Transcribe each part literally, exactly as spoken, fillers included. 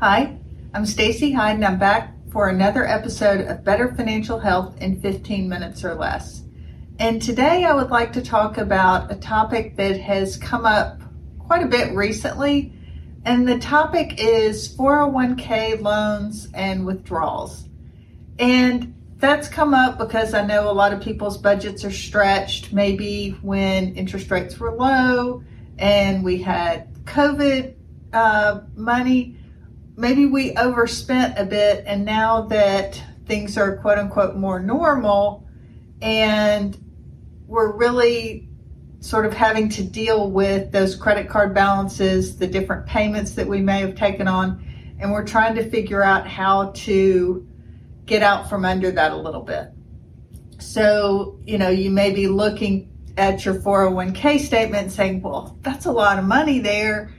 Hi, I'm Stacey Hyden. I'm back for another episode of Better Financial Health in fifteen minutes or less. And today I would like to talk about a topic that has come up quite a bit recently. And the topic is four oh one k loans and withdrawals. And that's come up because I know a lot of people's budgets are stretched, maybe when interest rates were low and we had COVID uh, money. Maybe we overspent a bit, and now that things are quote unquote more normal and we're really sort of having to deal with those credit card balances, the different payments that we may have taken on, and we're trying to figure out how to get out from under that a little bit. So, you know, you may be looking at your four oh one k statement and saying, well, that's a lot of money there.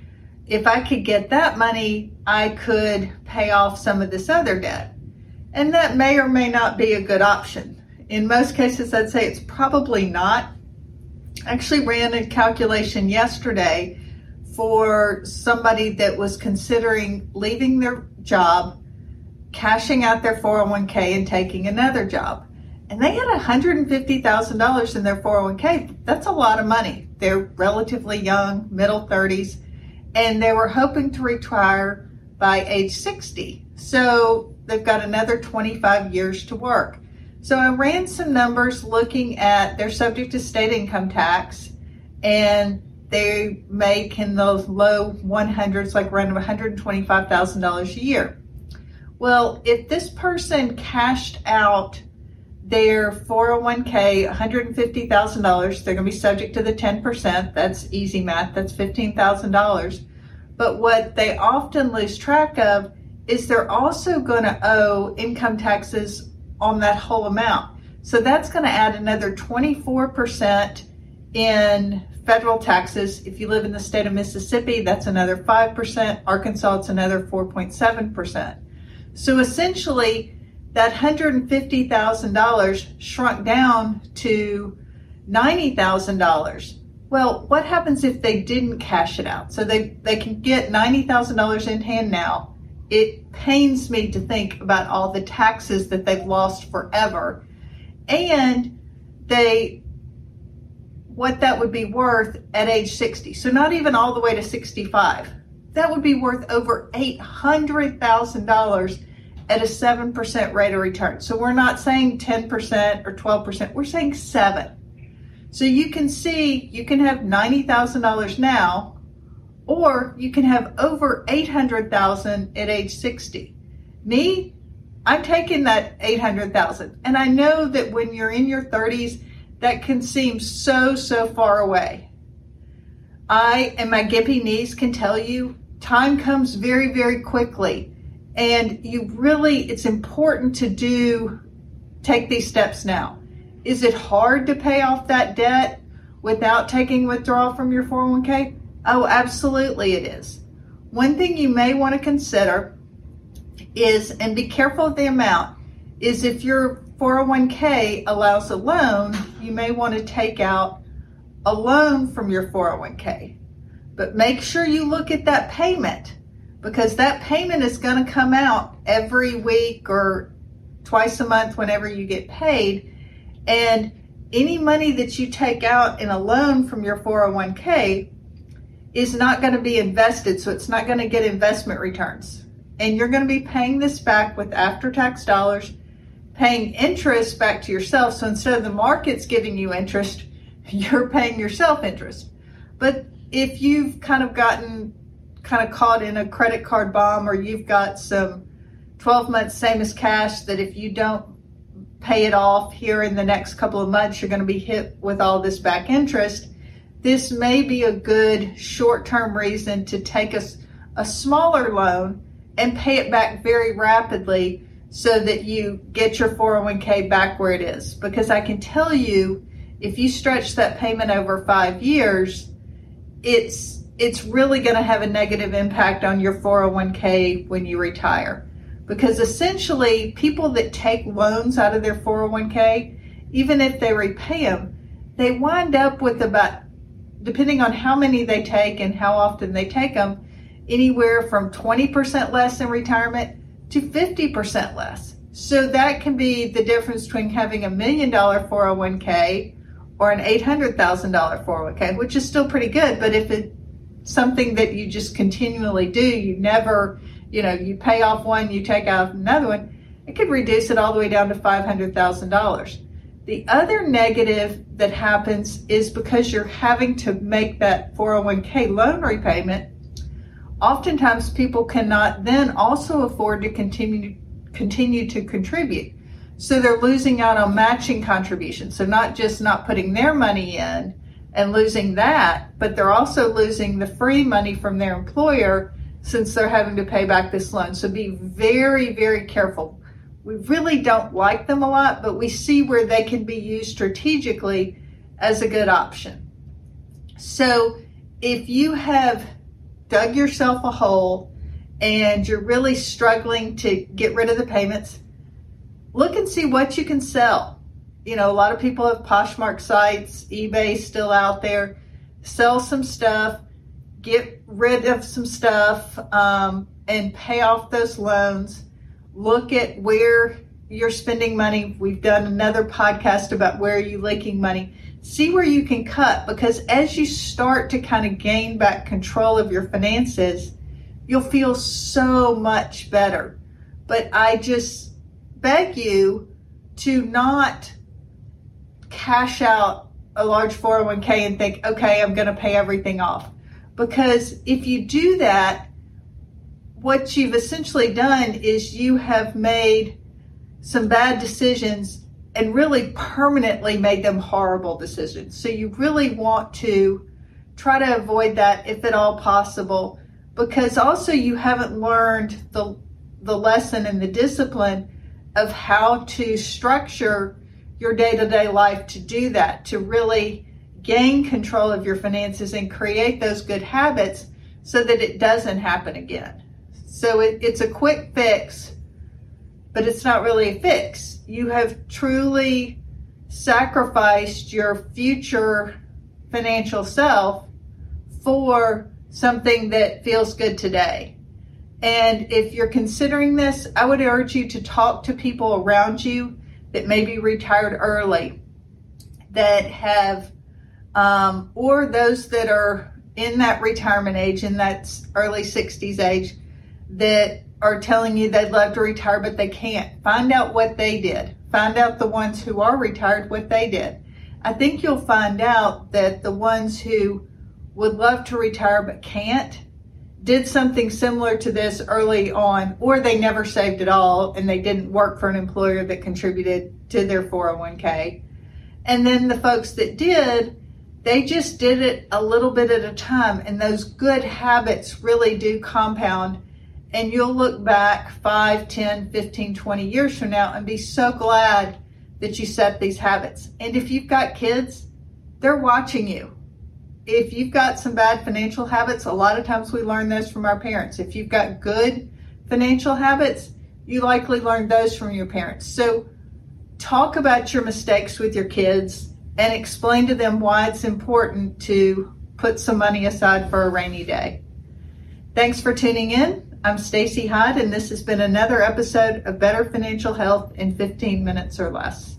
If I could get that money, I could pay off some of this other debt. And that may or may not be a good option. In most cases, I'd say it's probably not. I actually ran a calculation yesterday for somebody that was considering leaving their job, cashing out their four oh one k and taking another job. And they had one hundred fifty thousand dollars in their four oh one k. That's a lot of money. They're relatively young, middle thirties. And they were hoping to retire by age sixty. So they've got another twenty-five years to work. So I ran some numbers looking at they're subject to state income tax, and they make in those low hundreds, like around one hundred twenty-five thousand dollars a year. Well, if this person cashed out their four oh one k, one hundred fifty thousand dollars, they're going to be subject to the ten percent. That's easy math. That's fifteen thousand dollars. But what they often lose track of is they're also going to owe income taxes on that whole amount. So that's going to add another twenty-four percent in federal taxes. If you live in the state of Mississippi, that's another five percent. Arkansas, it's another four point seven percent. So essentially, that one hundred fifty thousand dollars shrunk down to ninety thousand dollars. Well, what happens if they didn't cash it out? So they, they can get ninety thousand dollars in hand now. It pains me to think about all the taxes that they've lost forever. And they, what that would be worth at age sixty. So not even all the way to sixty-five. That would be worth over eight hundred thousand dollars at a seven percent rate of return. So we're not saying ten percent or twelve percent, we're saying seven. So you can see you can have ninety thousand dollars now, or you can have over eight hundred thousand dollars at age sixty. Me, I'm taking that eight hundred thousand dollars. And I know that when you're in your thirties, that can seem so, so far away. I and my gimpy knees can tell you time comes very, very quickly. And you really, it's important to do, take these steps now. Is it hard to pay off that debt without taking withdrawal from your four oh one k? Oh, absolutely it is. One thing you may want to consider is, and be careful of the amount, is if your four oh one k allows a loan, you may want to take out a loan from your four oh one k. But make sure you look at that payment, because that payment is going to come out every week or twice a month whenever you get paid. And any money that you take out in a loan from your four oh one k is not going to be invested. So it's not going to get investment returns. And you're going to be paying this back with after-tax dollars, paying interest back to yourself. So instead of the market's giving you interest, you're paying yourself interest. But if you've kind of gotten kind of caught in a credit card bomb, or you've got some twelve months same as cash that if you don't pay it off here in the next couple of months, you're going to be hit with all this back interest. This may be a good short-term reason to take a, a smaller loan and pay it back very rapidly so that you get your four oh one k back where it is. Because I can tell you, if you stretch that payment over five years, it's it's really going to have a negative impact on your four oh one k when you retire. Because essentially, people that take loans out of their four oh one k, even if they repay them, they wind up with about, depending on how many they take and how often they take them, anywhere from twenty percent less in retirement to fifty percent less. So that can be the difference between having a million dollar four oh one k or an eight hundred thousand dollars four oh one k, which is still pretty good. But if it's something that you just continually do, you never, you know, you pay off one, you take out another one, it could reduce it all the way down to five hundred thousand dollars. The other negative that happens is because you're having to make that four oh one k loan repayment, oftentimes people cannot then also afford to continue continue to contribute. So they're losing out on matching contributions. So not just not putting their money in and losing that, but they're also losing the free money from their employer since they're having to pay back this loan. So be very, very careful. We really don't like them a lot, but we see where they can be used strategically as a good option. So if you have dug yourself a hole and you're really struggling to get rid of the payments, look and see what you can sell. You know, a lot of people have Poshmark sites, eBay still out there. Sell some stuff, get rid of some stuff, um, and pay off those loans. Look at where you're spending money. We've done another podcast about where you're leaking money. See where you can cut, because as you start to kind of gain back control of your finances, you'll feel so much better. But I just beg you to not cash out a large four oh one k and think, okay, I'm going to pay everything off. Because if you do that, what you've essentially done is you have made some bad decisions and really permanently made them horrible decisions. So you really want to try to avoid that if at all possible, because also you haven't learned the the lesson and the discipline of how to structure your day-to-day life to do that, to really gain control of your finances and create those good habits so that it doesn't happen again. So it, it's a quick fix, but it's not really a fix. You have truly sacrificed your future financial self for something that feels good today. And if you're considering this, I would urge you to talk to people around you that may be retired early, that have, um, or those that are in that retirement age, in that early sixties age, that are telling you they'd love to retire, but they can't. Find out what they did. Find out the ones who are retired, what they did. I think you'll find out that the ones who would love to retire but can't did something similar to this early on, or they never saved at all and they didn't work for an employer that contributed to their four oh one k. And then the folks that did, they just did it a little bit at a time, and those good habits really do compound, and you'll look back five, ten, fifteen, twenty years from now and be so glad that you set these habits. And if you've got kids, they're watching you. If you've got some bad financial habits, a lot of times we learn those from our parents. If you've got good financial habits, you likely learned those from your parents. So talk about your mistakes with your kids and explain to them why it's important to put some money aside for a rainy day. Thanks for tuning in. I'm Stacey Hyde, and this has been another episode of Better Financial Health in fifteen minutes or less.